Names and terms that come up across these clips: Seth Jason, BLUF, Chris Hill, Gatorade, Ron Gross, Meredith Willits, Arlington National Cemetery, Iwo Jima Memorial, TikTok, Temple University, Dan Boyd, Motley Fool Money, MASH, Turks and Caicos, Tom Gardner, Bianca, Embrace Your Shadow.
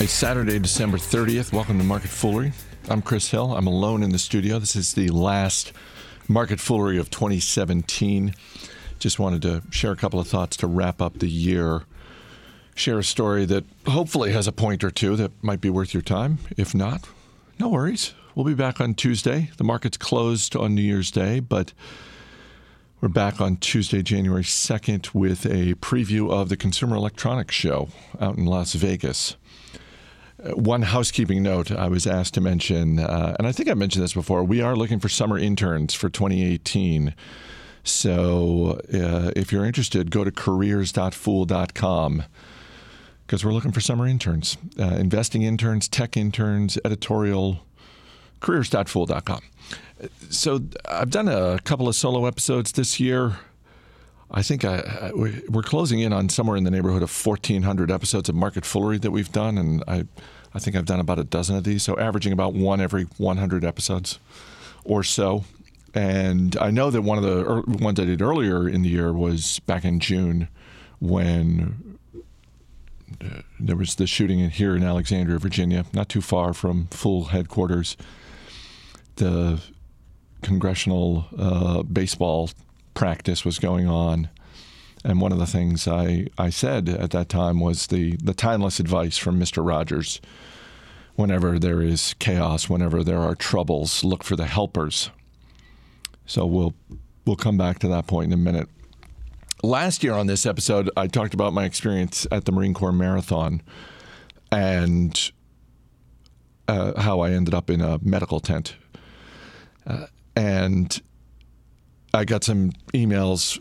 It's Saturday, December 30th. Welcome to Market Foolery. I'm Chris Hill. I'm alone in the studio. This is the last Market Foolery of 2017. Just wanted to share a couple of thoughts to wrap up the year. Share a story that hopefully has a point or two that might be worth your time. If not, no worries. We'll be back on Tuesday. The market's closed on New Year's Day, but we're back on Tuesday, January 2nd, with a preview of the Consumer Electronics Show out in Las Vegas. One housekeeping note I was asked to mention, and I think I mentioned this before, we are looking for summer interns for 2018. So if you're interested, go to careers.fool.com because we're looking for summer interns, investing interns, tech interns, editorial, careers.fool.com. So I've done a couple of solo episodes this year. I think we're closing in on somewhere in the neighborhood of 1,400 episodes of Market Foolery that we've done, and I think I've done about a dozen of these, so averaging about one every 100 episodes or so. And I know that one of the ones I did earlier in the year was back in June when there was the shooting here in Alexandria, Virginia, not too far from Fool headquarters. The congressional baseball practice was going on, and one of the things I said at that time was the timeless advice from Mr. Rogers: whenever there is chaos, whenever there are troubles, look for the helpers. So we'll come back to that point in a minute. Last year on this episode, I talked about my experience at the Marine Corps Marathon and how I ended up in a medical tent, and I got some emails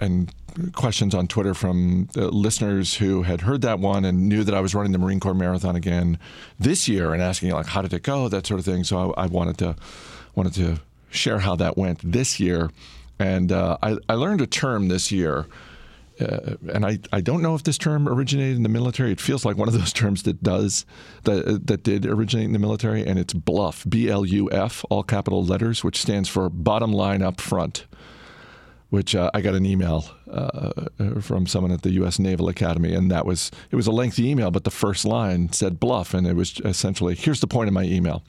and questions on Twitter from listeners who had heard that one and knew that I was running the Marine Corps Marathon again this year and asking, like, how did it go, that sort of thing. So I wanted to share how that went this year. And I learned a term this year, and I don't know if this term originated in the military. It feels like one of those terms that did originate in the military, and it's BLUF, B-L-U-F, all capital letters, which stands for bottom line up front, which I got an email from someone at the U.S. Naval Academy, and it was a lengthy email, but the first line said BLUF, and it was essentially, here's the point of my email.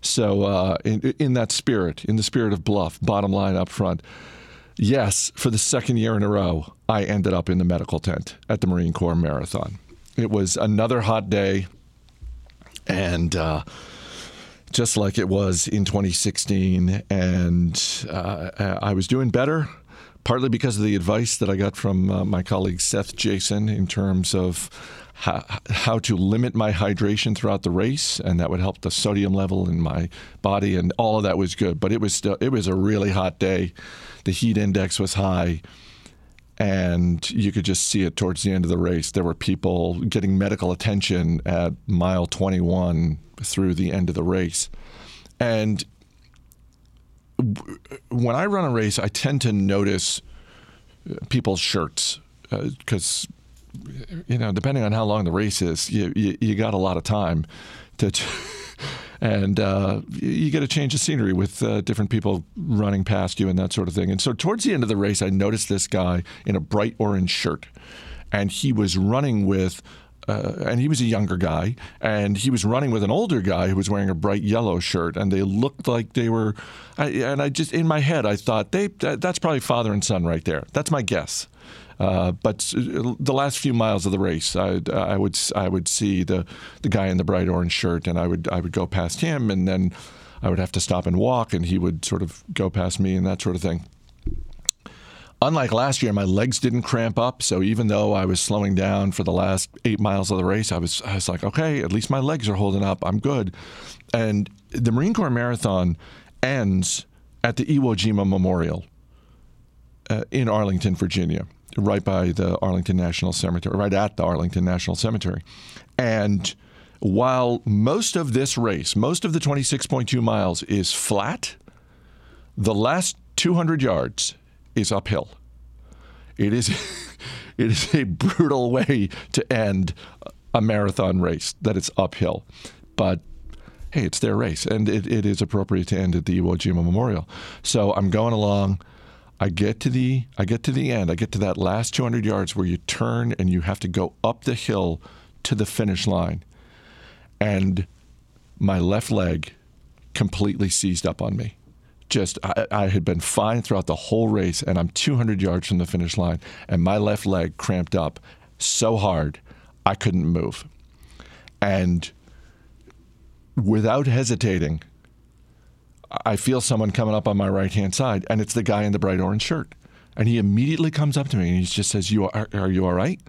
So in that spirit, in the spirit of BLUF, bottom line up front, yes, for the second year in a row, I ended up in the medical tent at the Marine Corps Marathon. It was another hot day, and just like it was in 2016, and I was doing better, partly because of the advice that I got from my colleague Seth Jason in terms of how to limit my hydration throughout the race, and that would help the sodium level in my body, and all of that was good. But it was a really hot day. The heat index was high, and you could just see it towards the end of the race. There were people getting medical attention at mile 21 through the end of the race. And when I run a race, I tend to notice people's shirts because depending on how long the race is, you got a lot of time to, and you get a change of scenery with different people running past you and that sort of thing. And so towards the end of the race, I noticed this guy in a bright orange shirt, and he was running with, and he was a younger guy, and he was running with an older guy who was wearing a bright yellow shirt, and they looked like they were, and I just, in my head, I thought, that's probably father and son right there. That's my guess. But the last few miles of the race, I would see the guy in the bright orange shirt, and I would go past him, and then I would have to stop and walk, and he would sort of go past me and that sort of thing. Unlike last year, my legs didn't cramp up, so even though I was slowing down for the last 8 miles of the race, I was like, okay, at least my legs are holding up. I'm good. And the Marine Corps Marathon ends at the Iwo Jima Memorial in Arlington, Virginia, right by the Arlington National Cemetery, right at the Arlington National Cemetery. And while most of this race, most of the 26.2 miles is flat, the last 200 yards is uphill. It is a brutal way to end a marathon race, that it's uphill. But hey, it's their race, and it is appropriate to end at the Iwo Jima Memorial. So I'm going along. I get to the end. I get to that last 200 yards where you turn and you have to go up the hill to the finish line. and my left leg completely seized up on me. Just, I had been fine throughout the whole race, and I'm 200 yards from the finish line, and my left leg cramped up so hard I couldn't move. And without hesitating, I feel someone coming up on my right-hand side, and it's the guy in the bright orange shirt. And he immediately comes up to me, and he just says, are you all right?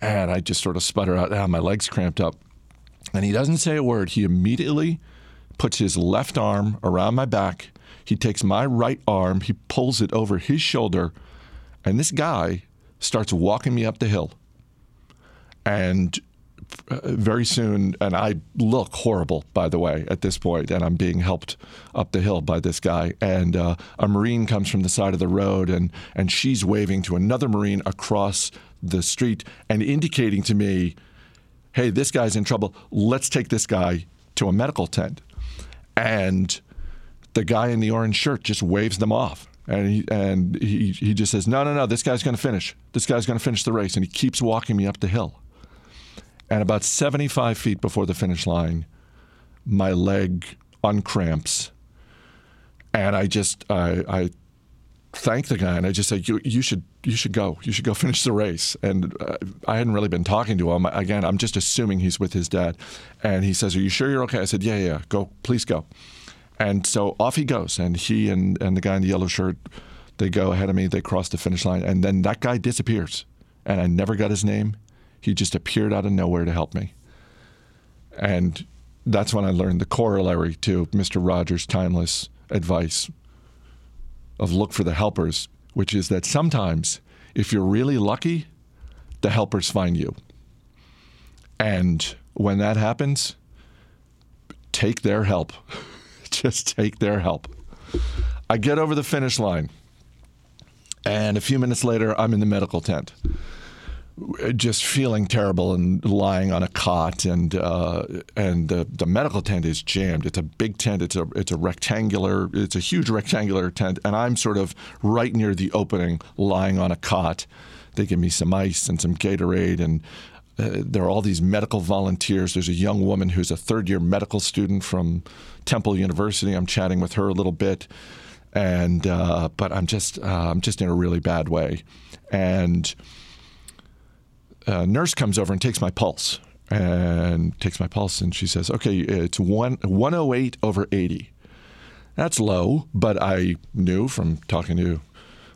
And I just sort of sputter out, my leg's cramped up. And he doesn't say a word. He immediately puts his left arm around my back. He takes my right arm. He pulls it over his shoulder. And this guy starts walking me up the hill. And very soon, and I look horrible, by the way, at this point, and I'm being helped up the hill by this guy. And a Marine comes from the side of the road, and she's waving to another Marine across the street and indicating to me, hey, this guy's in trouble. Let's take this guy to a medical tent. And the guy in the orange shirt just waves them off. And he just says, no, this guy's going to finish. This guy's going to finish the race. And he keeps walking me up the hill. And about 75 feet before the finish line, my leg uncramps. And I thank the guy, and I just say, you should go finish the race. And I hadn't really been talking to him. Again, I'm just assuming he's with his dad. And he says, are you sure you're okay? I said, yeah, go, please go. And so off he goes. And he and the guy in the yellow shirt, they go ahead of me. They cross the finish line. And then that guy disappears. And I never got his name. He just appeared out of nowhere to help me. And that's when I learned the corollary to Mr. Rogers' timeless advice of look for the helpers, which is that sometimes, if you're really lucky, the helpers find you. And when that happens, take their help. Just take their help. I get over the finish line, and a few minutes later, I'm in the medical tent, just feeling terrible and lying on a cot, and the medical tent is jammed. It's a big tent. It's a huge rectangular tent, and I'm sort of right near the opening, lying on a cot. They give me some ice and some Gatorade, and there are all these medical volunteers. There's a young woman who's a third-year medical student from Temple University. I'm chatting with her a little bit, and but I'm just in a really bad way, and a nurse comes over and takes my pulse, and she says, okay, it's 108 over 80. That's low, but I knew from talking to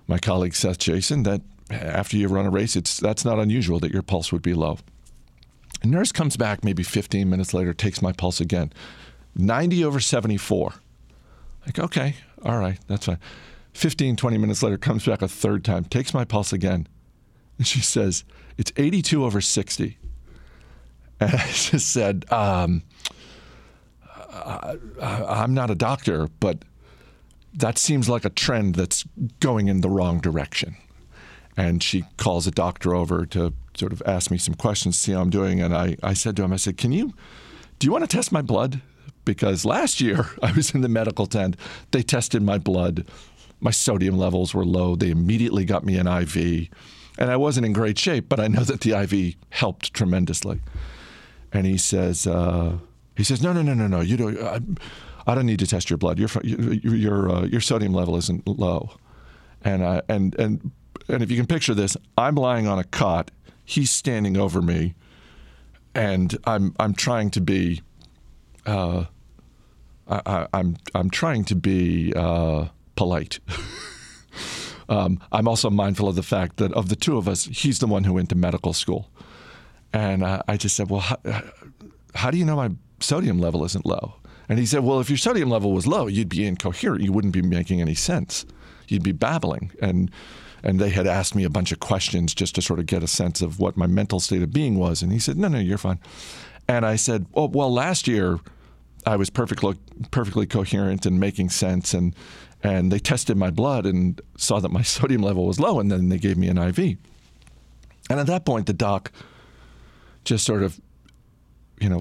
my colleague Seth Jason that after you run a race, that's not unusual that your pulse would be low. A nurse comes back maybe 15 minutes later, takes my pulse again, 90 over 74. Like, okay, all right, that's fine. 15, 20 minutes later, comes back a third time, takes my pulse again, and she says, it's 82 over 60. And I just said, I'm not a doctor, but that seems like a trend that's going in the wrong direction. And she calls a doctor over to sort of ask me some questions, see how I'm doing. And I said to him, I said, do you want to test my blood? Because last year I was in the medical tent. They tested my blood. My sodium levels were low. They immediately got me an IV. And I wasn't in great shape, but I know that the IV helped tremendously. And he says, no, you don't. I don't need to test your blood. Your sodium level isn't low. And I if you can picture this, I'm lying on a cot. He's standing over me, and I'm trying to be, I'm trying to be polite. I'm also mindful of the fact that of the two of us, he's the one who went to medical school. And I just said, well, how do you know my sodium level isn't low? And he said, well, if your sodium level was low, you'd be incoherent. You wouldn't be making any sense. You'd be babbling. And they had asked me a bunch of questions just to sort of get a sense of what my mental state of being was. And he said, no, you're fine. And I said, oh, well, last year I was perfectly coherent and making sense. And they tested my blood and saw that my sodium level was low, and then they gave me an IV. And at that point, the doc just sort of,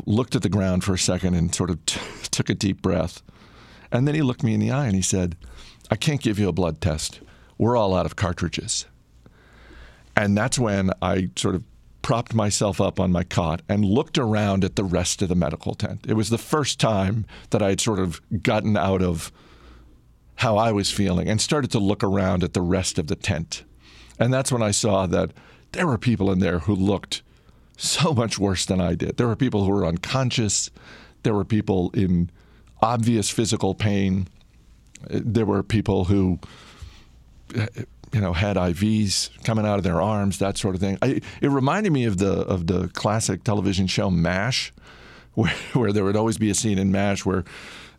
looked at the ground for a second and sort of took a deep breath. And then he looked me in the eye and he said, I can't give you a blood test. We're all out of cartridges. And that's when I sort of propped myself up on my cot and looked around at the rest of the medical tent. It was the first time that I had sort of gotten out of how I was feeling and started to look around at the rest of the tent. And that's when I saw that there were people in there who looked so much worse than I did. There were people who were unconscious. There were people in obvious physical pain. There were people who, you know, had IVs coming out of their arms, that sort of thing. It reminded me of the classic television show MASH, where there would always be a scene in MASH where,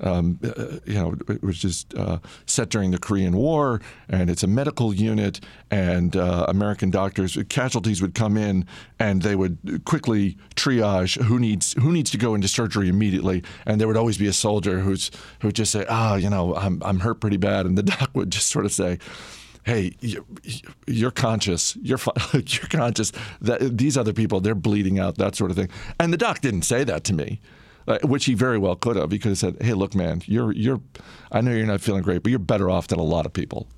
you know, it was just set during the Korean War, and it's a medical unit, and American doctors, casualties would come in, and they would quickly triage who needs to go into surgery immediately, and there would always be a soldier who would just say, you know, I'm hurt pretty bad, and the doc would just sort of say, hey, you're conscious. You're conscious. These other people, they're bleeding out, that sort of thing. And the doc didn't say that to me, which he very well could have. He could have said, hey, look, man, I know you're not feeling great, but you're better off than a lot of people.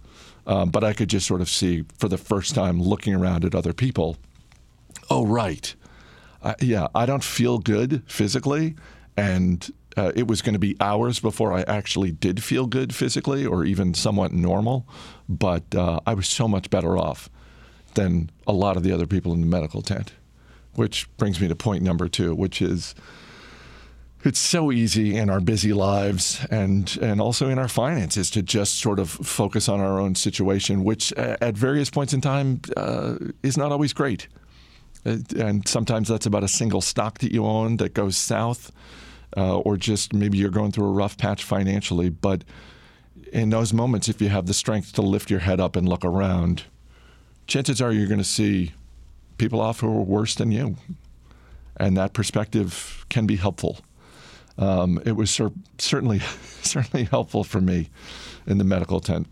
But I could just sort of see for the first time looking around at other people, oh, right. Yeah, I don't feel good physically. And it was going to be hours before I actually did feel good physically or even somewhat normal. But I was so much better off than a lot of the other people in the medical tent, which brings me to point number two, which is it's so easy in our busy lives and also in our finances to just sort of focus on our own situation, which at various points in time is not always great. And sometimes that's about a single stock that you own that goes south, or just maybe you're going through a rough patch financially. But in those moments, if you have the strength to lift your head up and look around, chances are you're going to see people off who are worse than you. And that perspective can be helpful. It was certainly helpful for me in the medical tent.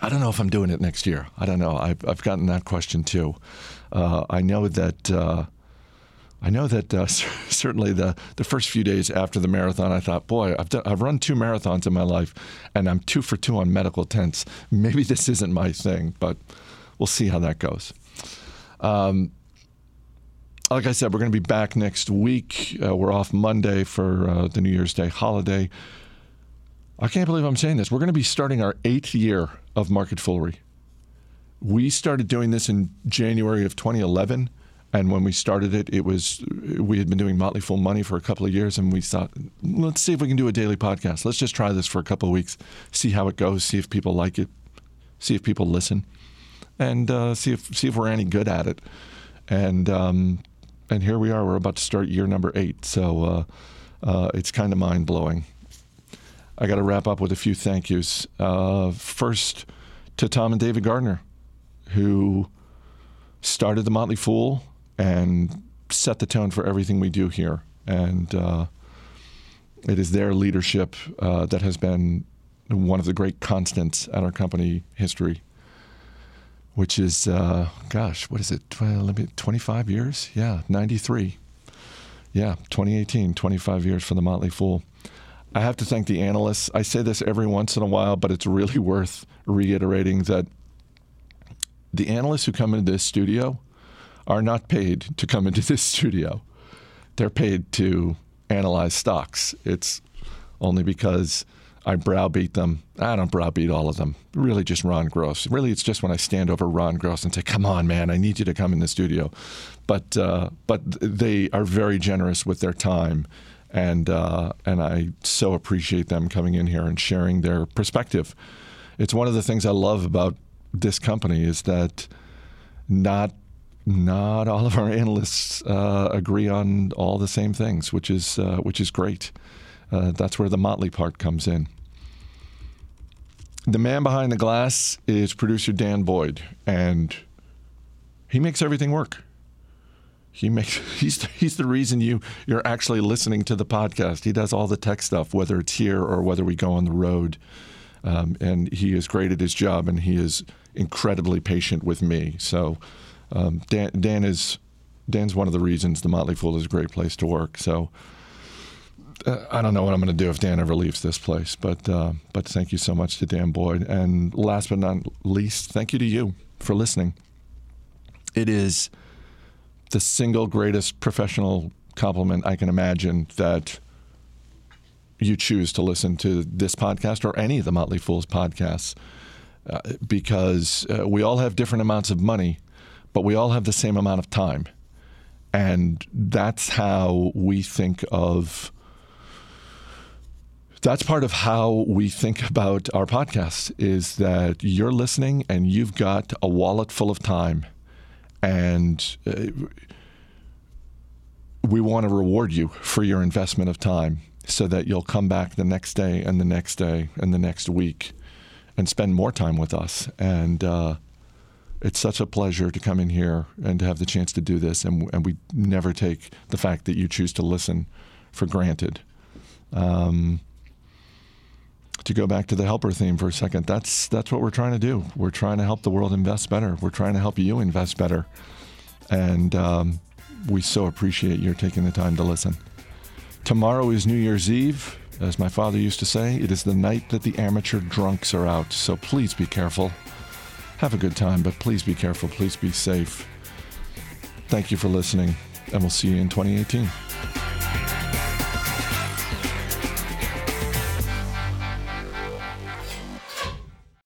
I don't know if I'm doing it next year. I don't know. I've gotten that question too. I know that certainly the first few days after the marathon, I thought, boy, I've run two marathons in my life, and I'm 2 for 2 on medical tents. Maybe this isn't my thing, but we'll see how that goes. Like I said, we're going to be back next week. We're off Monday for the New Year's Day holiday. I can't believe I'm saying this. We're going to be starting our 8th year of market foolery. We started doing this in January of 2011, and when we started it, we had been doing Motley Fool Money for a couple of years, and we thought, let's see if we can do a daily podcast. Let's just try this for a couple of weeks, see how it goes, see if people like it, see if people listen, and see if we're any good at it. And here we are. We're about to start year number 8, so it's kind of mind-blowing. I got to wrap up with a few thank yous. First, to Tom and David Gardner, who started The Motley Fool and set the tone for everything we do here. And it is their leadership that has been one of the great constants at our company history, which is, gosh, what is it, 25 years? Yeah, 93. Yeah, 2018, 25 years for The Motley Fool. I have to thank the analysts. I say this every once in a while, but it's really worth reiterating that the analysts who come into this studio are not paid to come into this studio. They're paid to analyze stocks. It's only because I browbeat them. I don't browbeat all of them. Really just Ron Gross. Really, it's just when I stand over Ron Gross and say, come on, man, I need you to come in the studio. But they are very generous with their time. And I so appreciate them coming in here and sharing their perspective. It's one of the things I love about this company is that not all of our analysts agree on all the same things, which is great. That's where the Motley part comes in. The man behind the glass is producer Dan Boyd, and he makes everything work. He's the reason you're actually listening to the podcast. He does all the tech stuff, whether it's here or whether we go on the road. And he is great at his job, and he is incredibly patient with me. So Dan's one of the reasons The Motley Fool is a great place to work. So I don't know what I'm going to do if Dan ever leaves this place. But thank you so much to Dan Boyd. And last but not least, thank you to you for listening. It is the single greatest professional compliment I can imagine, that you choose to listen to this podcast or any of the Motley Fool's podcasts, because we all have different amounts of money, but we all have the same amount of time. And that's how we think of, that's part of how we think about our podcast, is that you're listening and you've got a wallet full of time, and we want to reward you for your investment of time so that you'll come back the next day and the next day and the next week and spend more time with us. And it's such a pleasure to come in here and to have the chance to do this. And we never take the fact that you choose to listen for granted. To go back to the helper theme for a second, that's what we're trying to do. We're trying to help the world invest better. We're trying to help you invest better. And we so appreciate your taking the time to listen. Tomorrow is New Year's Eve. As my father used to say, it is the night that the amateur drunks are out. So please be careful. Have a good time, but please be careful. Please be safe. Thank you for listening, and we'll see you in 2018.